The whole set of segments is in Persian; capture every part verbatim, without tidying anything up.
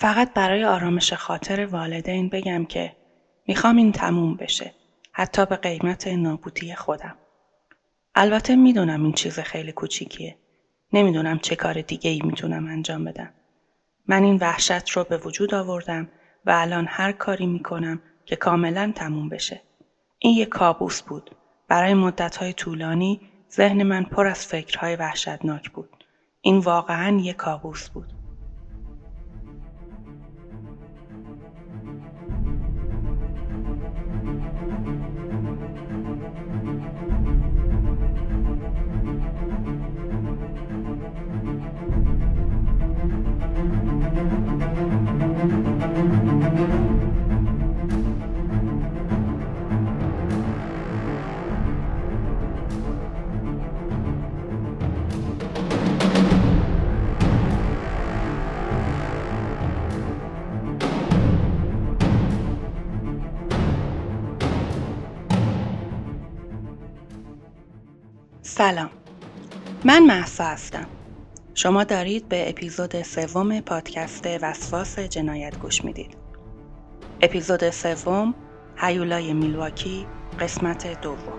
فقط برای آرامش خاطر والدین بگم که میخوام این تموم بشه، حتی به قیمت نابودی خودم. البته میدونم این چیز خیلی کوچیکیه. نمیدونم چه کار دیگه ای میتونم انجام بدم. من این وحشت رو به وجود آوردم و الان هر کاری میکنم که کاملا تموم بشه. این یه کابوس بود. برای مدت‌های طولانی ذهن من پر از فکرهای وحشتناک بود. این واقعاً یه کابوس بود. سلام، من مهسا هستم. شما دارید به اپیزود سوم پادکست وسواس جنایت گوش میدید. اپیزود سوم، هیولای میلواکی، قسمت دوم.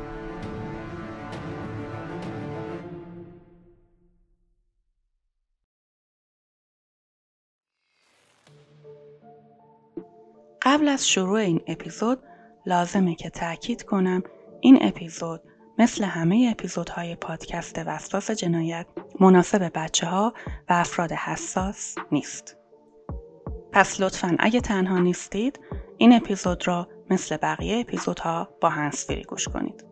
قبل از شروع این اپیزود لازمه که تأکید کنم این اپیزود مثل همه اپیزودهای پادکست وسواس جنایت مناسب بچه‌ها و افراد حساس نیست. پس لطفاً اگه تنها نیستید، این اپیزود را مثل بقیه اپیزودها با هندزفری گوش کنید.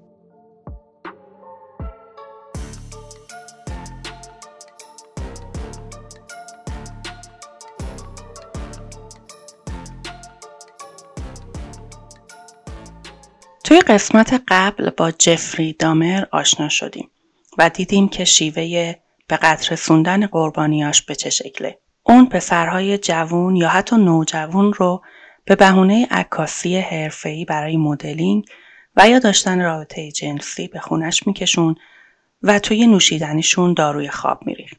توی قسمت قبل با جفری دامر آشنا شدیم و دیدیم که شیوه به قتل رسوندن قربانیاش به چه شکله. اون پسرهای جوون یا حتی نوجوون رو به بهونه عکاسی حرفه‌ای برای مدلینگ و یا داشتن رابطه جنسی به خونش میکشون و توی نوشیدنشون داروی خواب میریخت.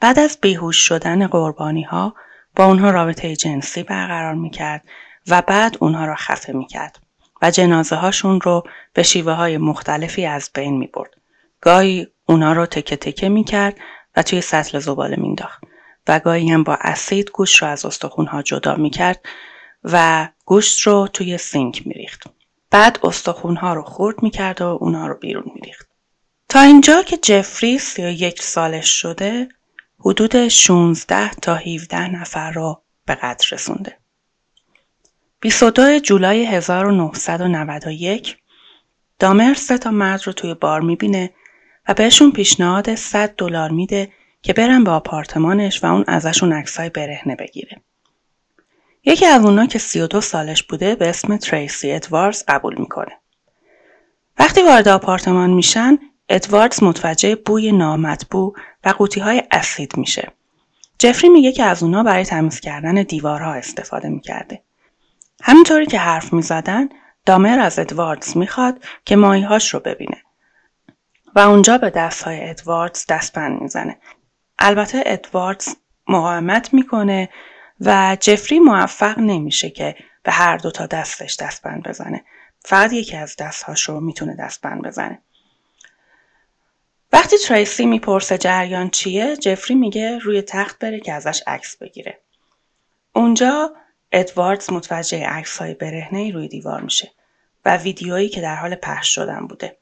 بعد از بیهوش شدن قربانی‌ها با اونها رابطه جنسی برقرار میکرد و بعد اونها را خفه میکرد و جنازه هاشون رو به شیوه های مختلفی از بین می برد. گاهی اونا رو تکه تکه می کرد و توی سطل زباله می انداخت و گاهی هم با اسید گوشت رو از استخونها جدا می کرد و گوشت رو توی سینک می ریخت. بعد استخونها رو خورد می کرد و اونا رو بیرون می ریخت. تا اینجا که جفری سی و یک سالش شده، حدود شانزده تا هفده نفر رو به قتل رسونده. بیست و دو جولای هزار و نهصد و نود و یک دامر سه تا مرد رو توی بار میبینه و بهشون پیشنهاد صد دلار میده که برن به آپارتمانش و اون ازشون عکسای برهنه بگیره. یکی از اونا که سی و دو سالش بوده به اسم تریسی ادواردز قبول میکنه. وقتی وارد آپارتمان میشن، ادواردز متوجه بوی نامطبوع و قوطی‌های اسید میشه. جفری میگه که از اونا برای تمیز کردن دیوارها استفاده میکرده. همینطوری که حرف می زدن، دامر از ادواردز می خواد که مایهاش رو ببینه و اونجا به دستهای ادواردز دستبند می زنه. البته ادواردز مقاومت می کنه و جفری موفق نمی شه که به هر دو تا دستش دستبند بزنه. فقط یکی از دستهاش رو می تونه دستبند بزنه. وقتی تریسی می پرسه جریان چیه، جفری میگه روی تخت بره که ازش عکس بگیره. اونجا ادواردز متوجه عکس‌های برهنه‌ای روی دیوار میشه و ویدیویی که در حال پخش شدن بوده.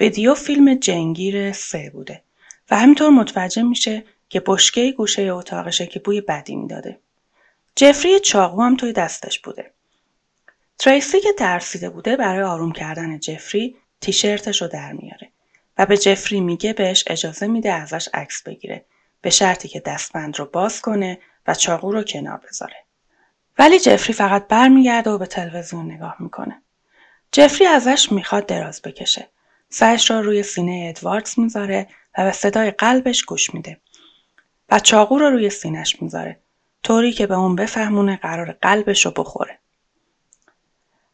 ویدیو فیلم جنگیر سه بوده و همینطور متوجه میشه که بشکه گوشه اتاقشه که بوی بدی میداده. جفری چاقو هم توی دستش بوده. تریسی که ترسیده بوده برای آروم کردن جفری تیشرتش رو در میاره و به جفری میگه بهش اجازه میده ازش عکس بگیره، به شرطی که دستبند رو باز کنه و چاقو رو کنار بذاره. ولی جفری فقط برمیگرده و به تلویزیون نگاه میکنه. جفری ازش میخواد دراز بکشه. سرش را روی سینه ادواردز میذاره و به صدای قلبش گوش میده. و چاقو رو روی سینه‌اش میذاره، طوری که به اون بفهمونه قرار قلبش رو بخوره.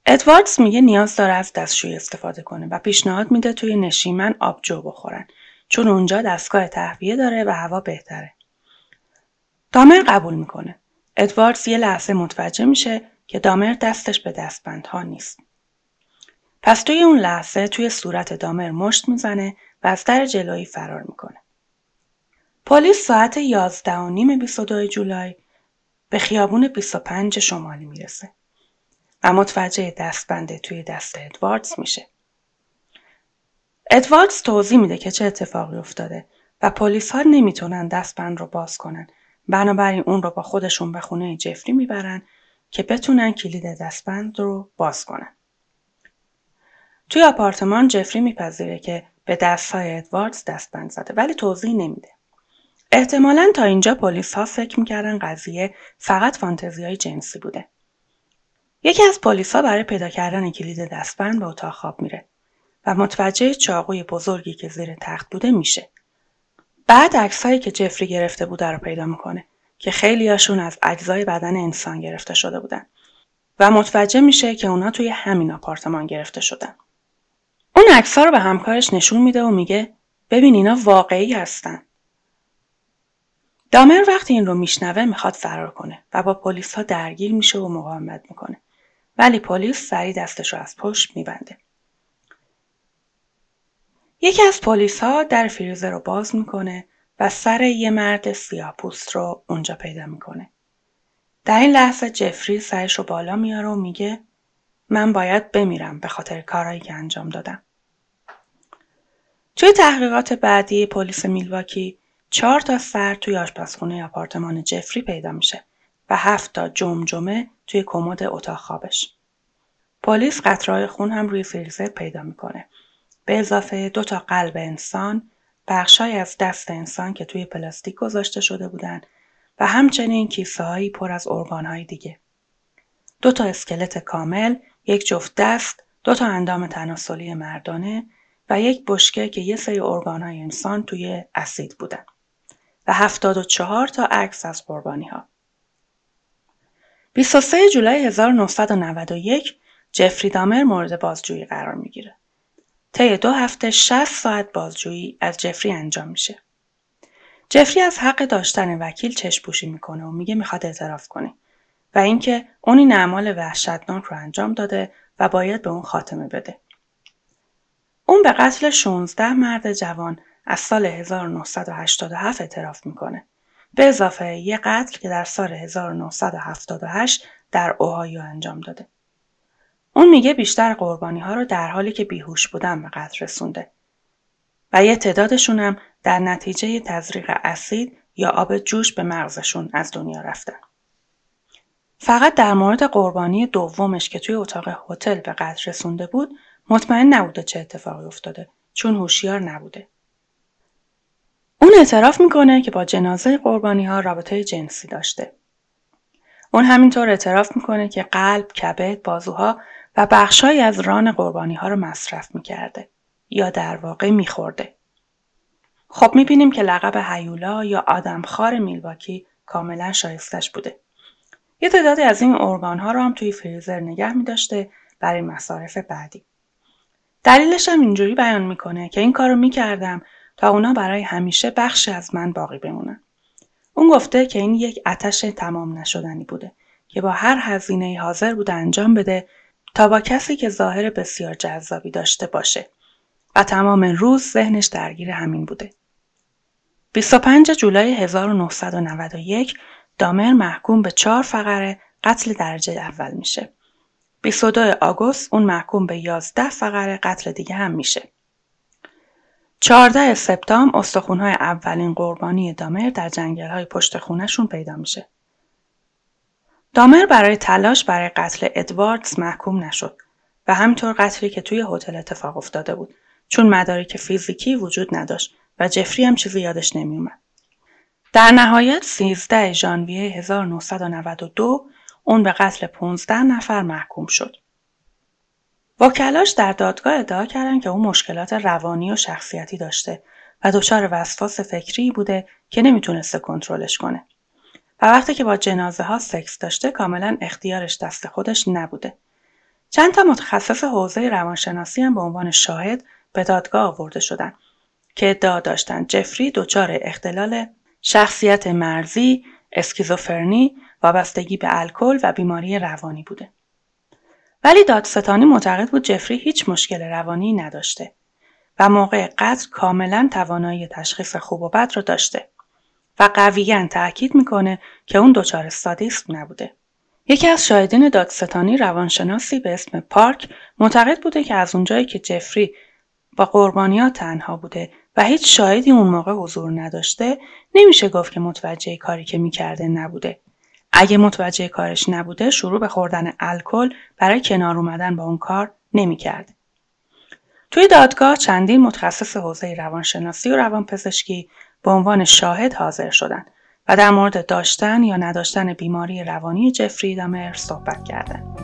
ادواردز میگه نیاز داره از دستشویی استفاده کنه و پیشنهاد میده توی نشیمن آبجو بخورن، چون اونجا دستگاه تهویه داره و هوا بهتره. دامر قبول میکنه. ادواردز یه لحظه متوجه میشه که دامر دستش به دستبندها نیست. پس توی اون لحظه توی صورت دامر مشت میزنه و از در جلویی فرار میکنه. پلیس ساعت یازده و نیم بیست و دو جولای به خیابون بیست و پنج شمالی میرسه و متوجه دستبنده توی دست ادواردز میشه. ادواردز توضیح میده که چه اتفاقی افتاده و پلیس ها نمیتونن دستبند رو باز کنن، بنابراین اون رو با خودشون به خونه جفری میبرن که بتونن کلید دستبند رو باز کنن. توی آپارتمان جفری میپذیره که به دستهای ادواردز دستبند زده، ولی توضیح نمیده. احتمالاً تا اینجا پلیس ها فکر میکردن قضیه فقط فانتزیای جنسی بوده. یکی از پلیس ها برای پیدا کردن کلید دستبند به اتاق خواب میره و متوجه چاقوی بزرگی که زیر تخت بوده میشه. بعد عکسایی که جفری گرفته بوده رو پیدا میکنه که خیلیاشون از اجزای بدن انسان گرفته شده بودن و متوجه میشه که اونا توی همین آپارتمان گرفته شدن. اون عکس‌ها رو به همکارش نشون میده و میگه ببین اینا واقعی هستن. دامر وقتی این رو میشنوه میخواد فرار کنه و با پلیس ها درگیر میشه و مقاومت میکنه، ولی پلیس سریع دستش رو از پشت میبنده. یکی از پلیس ها در فریزر رو باز میکنه و سر یه مرد سیاه‌پوست رو اونجا پیدا میکنه. در این لحظه جفری سرش رو بالا میاره و میگه من باید بمیرم به خاطر کارهایی که انجام دادم. توی تحقیقات بعدی پلیس میلواکی چهار تا سر توی آشپزخونه آپارتمان جفری پیدا میشه و هفت تا جمجمه توی کمد اتاق خوابش. پلیس قطره‌های خون هم روی فریزر پیدا میکنه، به اضافه دو تا قلب انسان، بخشای از دست انسان که توی پلاستیک گذاشته شده بودن و همچنین کیسه‌هایی پر از ارگان‌های دیگه. دو تا اسکلت کامل، یک جفت دست، دو تا اندام تناسلی مردانه و یک بشکه که یه سری ارگان‌های انسان توی اسید بودن و هفتاد و چهار تا عکس از قربانی‌ها. بیست و سوم جولای هزار و نهصد و نود و یک جفری دامر مورد بازجویی قرار میگیره. طی دو هفته شصت ساعت بازجویی از جفری انجام میشه. جفری از حق داشتن وکیل چشم‌پوشی میکنه و میگه میخواد اعتراف کنه و اینکه اون این اعمال وحشتناک رو انجام داده و باید به اون خاتمه بده. اون به قتل شانزده مرد جوان از سال هزار و نهصد و هشتاد و هفت اعتراف میکنه، به اضافه یک قتل که در سال هزار و نهصد و هفتاد و هشت در اوهایو انجام داده. اون میگه بیشتر قربانی ها رو در حالی که بیهوش بودن به قتل رسونده و یه تعدادشون هم در نتیجه تزریق اسید یا آب جوش به مغزشون از دنیا رفتن. فقط در مورد قربانی دومش که توی اتاق هتل به قتل رسونده بود مطمئن نبوده چه اتفاقی افتاده، چون هوشیار نبوده. اون اعتراف میکنه که با جنازه قربانی ها رابطه جنسی داشته. اون همینطور اعتراف میکنه که قلب، کبد، بازوها و بخشای از ران قربانی ها رو مصرف میکرده یا در واقع میخورده. خب میبینیم که لقب هیولا یا آدمخوار میلواکی کاملا شایستش بوده. یه تعدادی از این ارگان ها رو هم توی فریزر نگه می‌داشته برای مصارف بعدی. دلیلش هم اینجوری بیان میکنه که این کارو میکردم تا اونا برای همیشه بخشی از من باقی بمونن. اون گفته که این یک آتش تمام نشدنی بوده که با هر هزینه‌ای حاضر بوده انجام بده تا با کسی که ظاهر بسیار جذابی داشته باشه و تمام روز ذهنش درگیر همین بوده. بیست و پنجم جولای هزار و نهصد و نود و یک دامر محکوم به چهار فقره قتل درجه اول میشه. بیست و دوم آگوست اون محکوم به یازده فقره قتل دیگه هم میشه. چهاردهم سپتامبر استخونهای اولین قربانی دامر در جنگل‌های پشت خونه‌شون پیدا میشه. دامر برای تلاش برای قتل ادواردز محکوم نشد و همینطور قتلی که توی هتل اتفاق افتاده بود، چون مدارک فیزیکی وجود نداشت و جفری هم چیزی یادش نمیومد. در نهایت سیزدهم ژانویه هزار و نهصد و نود و دو اون به قتل پانزده نفر محکوم شد. وکلاش در دادگاه ادعا کردن که اون مشکلات روانی و شخصیتی داشته و دچار وسواس فکری بوده که نمیتونسته کنترلش کنه و وقتی که با جنازه ها سکس داشته کاملا اختیارش دست خودش نبوده. چند تا متخصص حوزه روانشناسی هم به عنوان شاهد به دادگاه آورده شدن که ادعا داشتن جفری دچار اختلال شخصیت مرزی، اسکیزوفرنی وابستگی به الکل و بیماری روانی بوده. ولی دادستانی معتقد بود جفری هیچ مشکل روانی نداشته و موقع قتل کاملا توانایی تشخیص خوب و بد رو داشته و قویاً تأکید میکنه که اون دچار سادیسم نبوده. یکی از شاهدین دادستانی روانشناسی به اسم پارک معتقد بوده که از اونجایی که جفری با قربانی‌ها تنها بوده و هیچ شاهدی اون موقع حضور نداشته، نمیشه گفت که متوجه کاری که میکرده نبوده. اگه متوجه کارش نبوده، شروع به خوردن الکل برای کنار اومدن با اون کار نمیکرده. توی دادگاه چندین متخصص حوزه روانشناسی و روانپزشکی به عنوان شاهد حاضر شدند و در مورد داشتن یا نداشتن بیماری روانی جفری دامر صحبت کردند.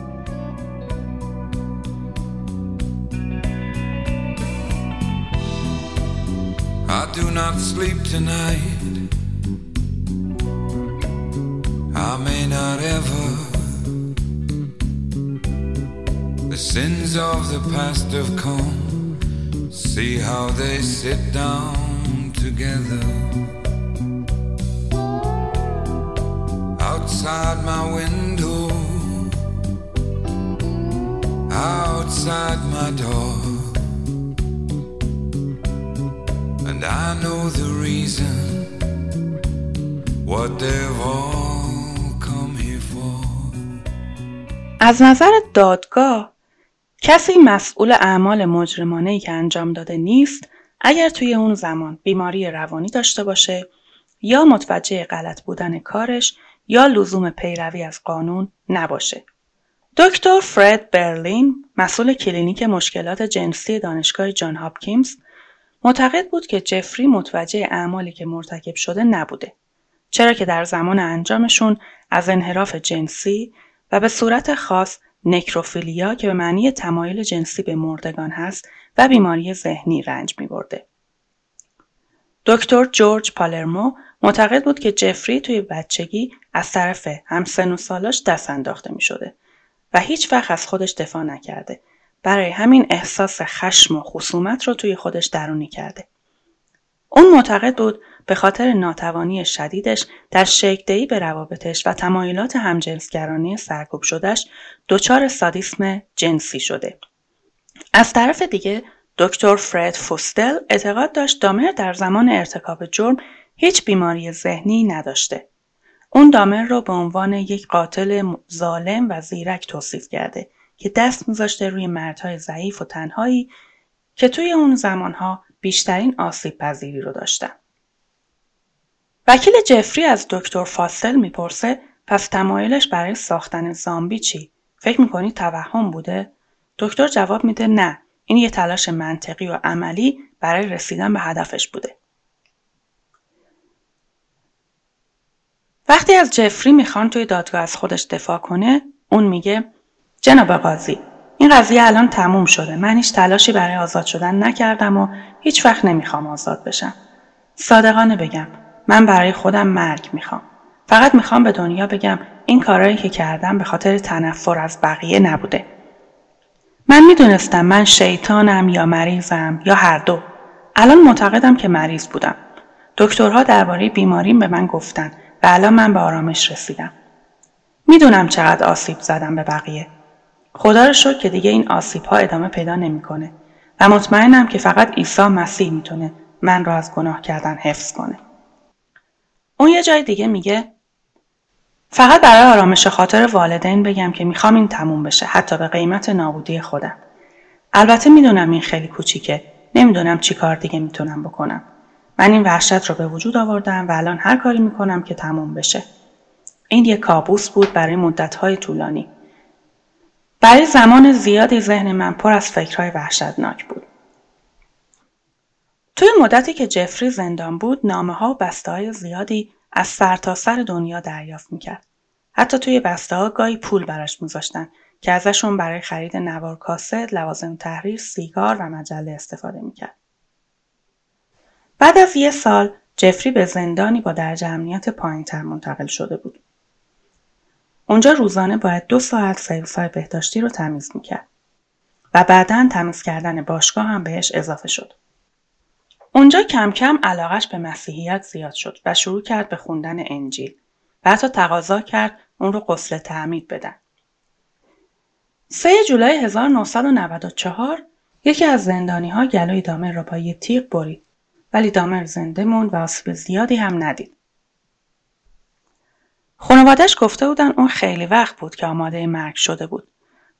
I do not sleep tonight. I may not ever. The sins of the past have come. See how they sit down together. Outside my window, outside my door. And I know the reason what they've all come here for. از نظر دادگاه کسی مسئول اعمال مجرمانه‌ای که انجام داده نیست اگر توی اون زمان بیماری روانی داشته باشه یا متوجه غلط بودن کارش یا لزوم پیروی از قانون نباشه. دکتر فرد برلین مسئول کلینیک مشکلات جنسی دانشگاه جان هاپکینز معتقد بود که جفری متوجه اعمالی که مرتکب شده نبوده، چرا که در زمان انجامشون از انحراف جنسی و به صورت خاص نکروفیلیا که به معنی تمایل جنسی به مردگان هست و بیماری ذهنی رنج می برده. دکتر جورج پالرمو معتقد بود که جفری توی بچگی از طرف همسن و سالاش دست انداخته می شده و هیچ وقت از خودش دفاع نکرده، برای همین احساس خشم و خصومت رو توی خودش درونی کرده. اون معتقد بود به خاطر ناتوانی شدیدش در شکل‌دهی به روابطش و تمایلات همجنسگرانه سرکوب شدهش دچار سادیسم جنسی شده. از طرف دیگه دکتر فرید فوستل اعتقاد داشت دامر در زمان ارتکاب جرم هیچ بیماری ذهنی نداشته. اون دامر رو به عنوان یک قاتل ظالم و زیرک توصیف کرده که دست می‌ذاشته روی مردهای ضعیف و تنهایی که توی اون زمانها بیشترین آسیب پذیری رو داشتن. وکیل جفری از دکتر فاسل میپرسه پس تمایلش برای ساختن زامبی چی؟ فکر میکنی توهم بوده؟ دکتر جواب میده نه، این یه تلاش منطقی و عملی برای رسیدن به هدفش بوده. وقتی از جفری میخوان توی دادگاه از خودش دفاع کنه، اون میگه جناب قاضی، این قضیه الان تموم شده. من هیچ تلاشی برای آزاد شدن نکردم و هیچ وقت نمیخوام آزاد بشم. صادقانه بگم، من برای خودم مرگ میخوام. فقط میخوام به دنیا بگم این کارهایی که کردم به خاطر تنفر از بقیه نبوده. من میدونستم من شیطانم یا مریضم یا هر دو. الان معتقدم که مریض بودم. دکترها درباره بیماریم به من گفتن و الان من به آرامش رسیدم. میدونم چقدر آسیب زدم به بقیه. خدا رو شکر که دیگه این آسیب‌ها ادامه پیدا نمی‌کنه و مطمئنم که فقط عیسی مسیح میتونه من رو از گناه کردن حفظ کنه. اون یه جای دیگه میگه فقط برای آرامش خاطر والدین بگم که میخوام این تموم بشه، حتی به قیمت نابودی خودم. البته میدونم این خیلی کوچیکه، نمیدونم چی کار دیگه میتونم بکنم. من این وحشت رو به وجود آوردم و الان هر کاری میکنم که تموم بشه. این یه کابوس بود برای مدت‌های طولانی. برای زمان زیادی ذهن من پر از فکرهای وحشتناک بود. توی مدتی که جفری زندان بود، نامه‌ها و بسته‌های زیادی از سرتاسر سر دنیا دریافت می‌کرد. حتی توی بسته‌ها گاهی پول براش می‌ذاشتن که ازشون برای خرید نوار کاست، لوازم تحریر، سیگار و مجله استفاده می‌کرد. بعد از یه سال، جفری به زندانی با درجه امنیت پایین‌تر منتقل شده بود. اونجا روزانه باید دو ساعت سرویس‌های بهداشتی رو تمیز میکرد و بعداً تمیز کردن باشگاه هم بهش اضافه شد. اونجا کم کم علاقش به مسیحیت زیاد شد و شروع کرد به خوندن انجیل و حتی تقاضا کرد اون رو غسل تعمید بدن. سوم جولای هزار و نهصد و نود و چهار یکی از زندانی‌ها گلوی دامر را با یه تیغ برید، ولی دامر زنده موند و آسیب زیادی هم ندید. خانواده‌اش گفته بودن اون خیلی وقت بود که آماده مرگ شده بود.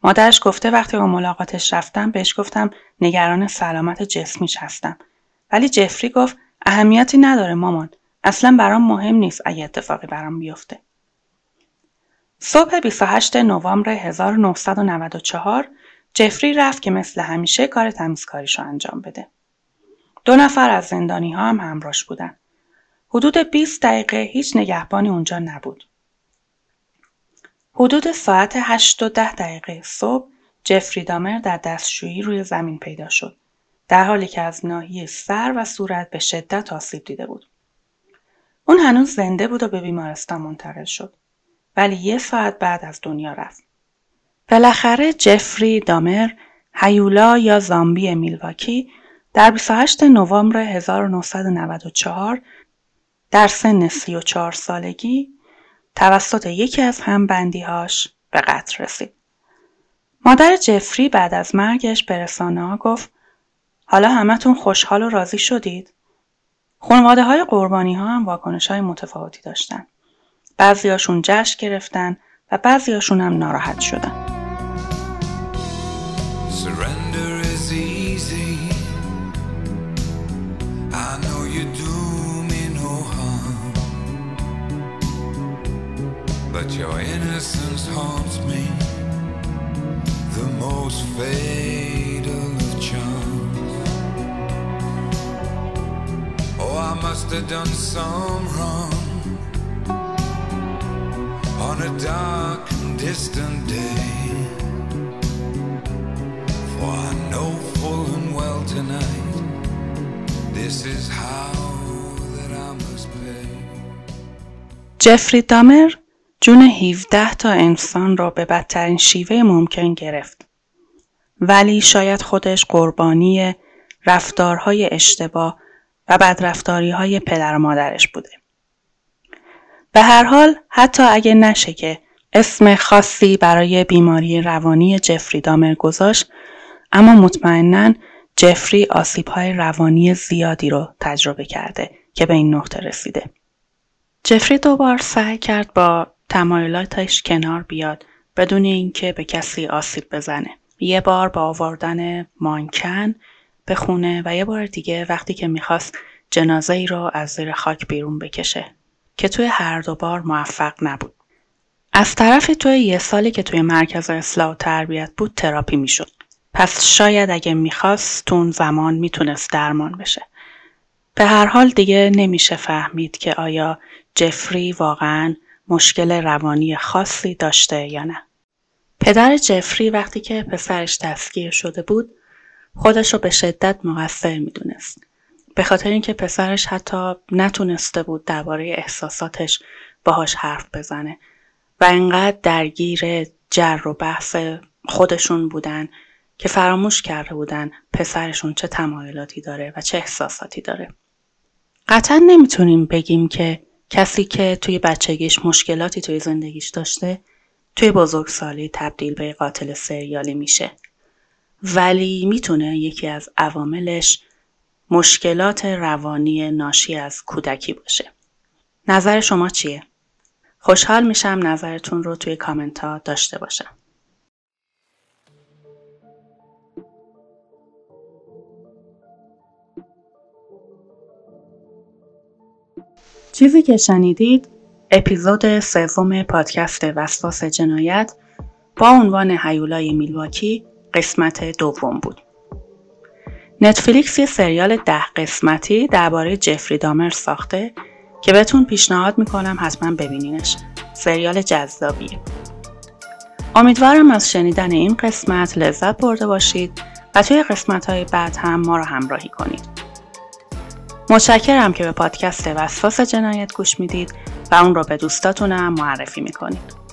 مادرش گفته وقتی اون ملاقاتش رفتم بهش گفتم نگران سلامت جسمیش هستم، ولی جفری گفت اهمیتی نداره مامان، اصلا برام مهم نیست اگه اتفاقی برام بیفته. صبح بیست و هشتم نوامبر هزار و نهصد و نود و چهار جفری رفت که مثل همیشه کار تمیزکاریشو انجام بده. دو نفر از زندانی ها هم همراهش بودن. حدود بیست دقیقه هیچ نگهبانی اونجا نبود. حدود ساعت هشت و ده دقیقه صبح جفری دامر در دستشویی روی زمین پیدا شد، در حالی که از ناحیه سر و صورت به شدت آسیب دیده بود. اون هنوز زنده بود و به بیمارستان منتقل شد، ولی یه ساعت بعد از دنیا رفت. بالاخره جفری دامر، هیولا یا زامبی میلواکی، در بیست و هشتم نوامبر هزار و نهصد و نود و چهار در سن سی و چهار سالگی توسط یکی از همبندی‌هاش به قتل رسید. مادر جفری بعد از مرگش به رسانه‌ها گفت حالا همتون خوشحال و راضی شدید؟ خانواده‌های قربانی‌ها هم واکنش‌های متفاوتی داشتن. بعضیاشون جشن گرفتن و بعضیاشون هم ناراحت شدن. On a dark and distant day, for I know full and well tonight, this is how that I must pay. جفری دامر جون هفده تا انسان را به بدترین شیوه ممکن گرفت، ولی شاید خودش قربانی رفتارهای اشتباه و بدرفتاریهای پدر و مادرش بوده. به هر حال حتی اگه نشه که اسم خاصی برای بیماری روانی جفری دامر گذاشت، اما مطمئناً جفری آسیب‌های روانی زیادی رو تجربه کرده که به این نقطه رسیده. جفری دوبار سعی کرد با تمایلاتش کنار بیاد بدون اینکه به کسی آسیب بزنه. یه بار با آوردن مانکن به خونه و یه بار دیگه وقتی که میخواست جنازه ای رو از زیر خاک بیرون بکشه، که توی هر دو بار موفق نبود. از طرفی توی یه سالی که توی مرکز اصلاح و تربیت بود تراپی میشد. پس شاید اگه میخواست تو اون زمان میتونست درمان بشه. به هر حال دیگه نمیشه فهمید که آیا جفری واقعاً مشکل روانی خاصی داشته یا نه. پدر جفری وقتی که پسرش دستگیر شده بود خودش رو به شدت مقصر میدونست، به خاطر اینکه پسرش حتی نتونسته بود درباره احساساتش باهاش حرف بزنه و انقدر درگیر جر و بحث خودشون بودن که فراموش کرده بودن پسرشون چه تمایلاتی داره و چه احساساتی داره. قطعا نمیتونیم بگیم که کسی که توی بچگیش مشکلاتی توی زندگیش داشته توی بزرگسالی تبدیل به قاتل سریالی میشه، ولی میتونه یکی از عواملش مشکلات روانی ناشی از کودکی باشه. نظر شما چیه؟ خوشحال میشم نظرتون رو توی کامنت ها داشته باشم. چیزی که شنیدید اپیزود سوم پادکست وسواس جنایت با عنوان هیولای میلواکی قسمت دوم بود. نتفلیکس یه سریال ده قسمتی درباره جفری دامر ساخته که بهتون پیشنهاد میکنم حتما ببینینش. سریال جذابیه. امیدوارم از شنیدن این قسمت لذت برده باشید و توی قسمت‌های بعد هم ما رو همراهی کنید. متشکرم که به پادکست وسواس جنایت گوش میدید و اون رو به دوستاتون هم معرفی میکنید.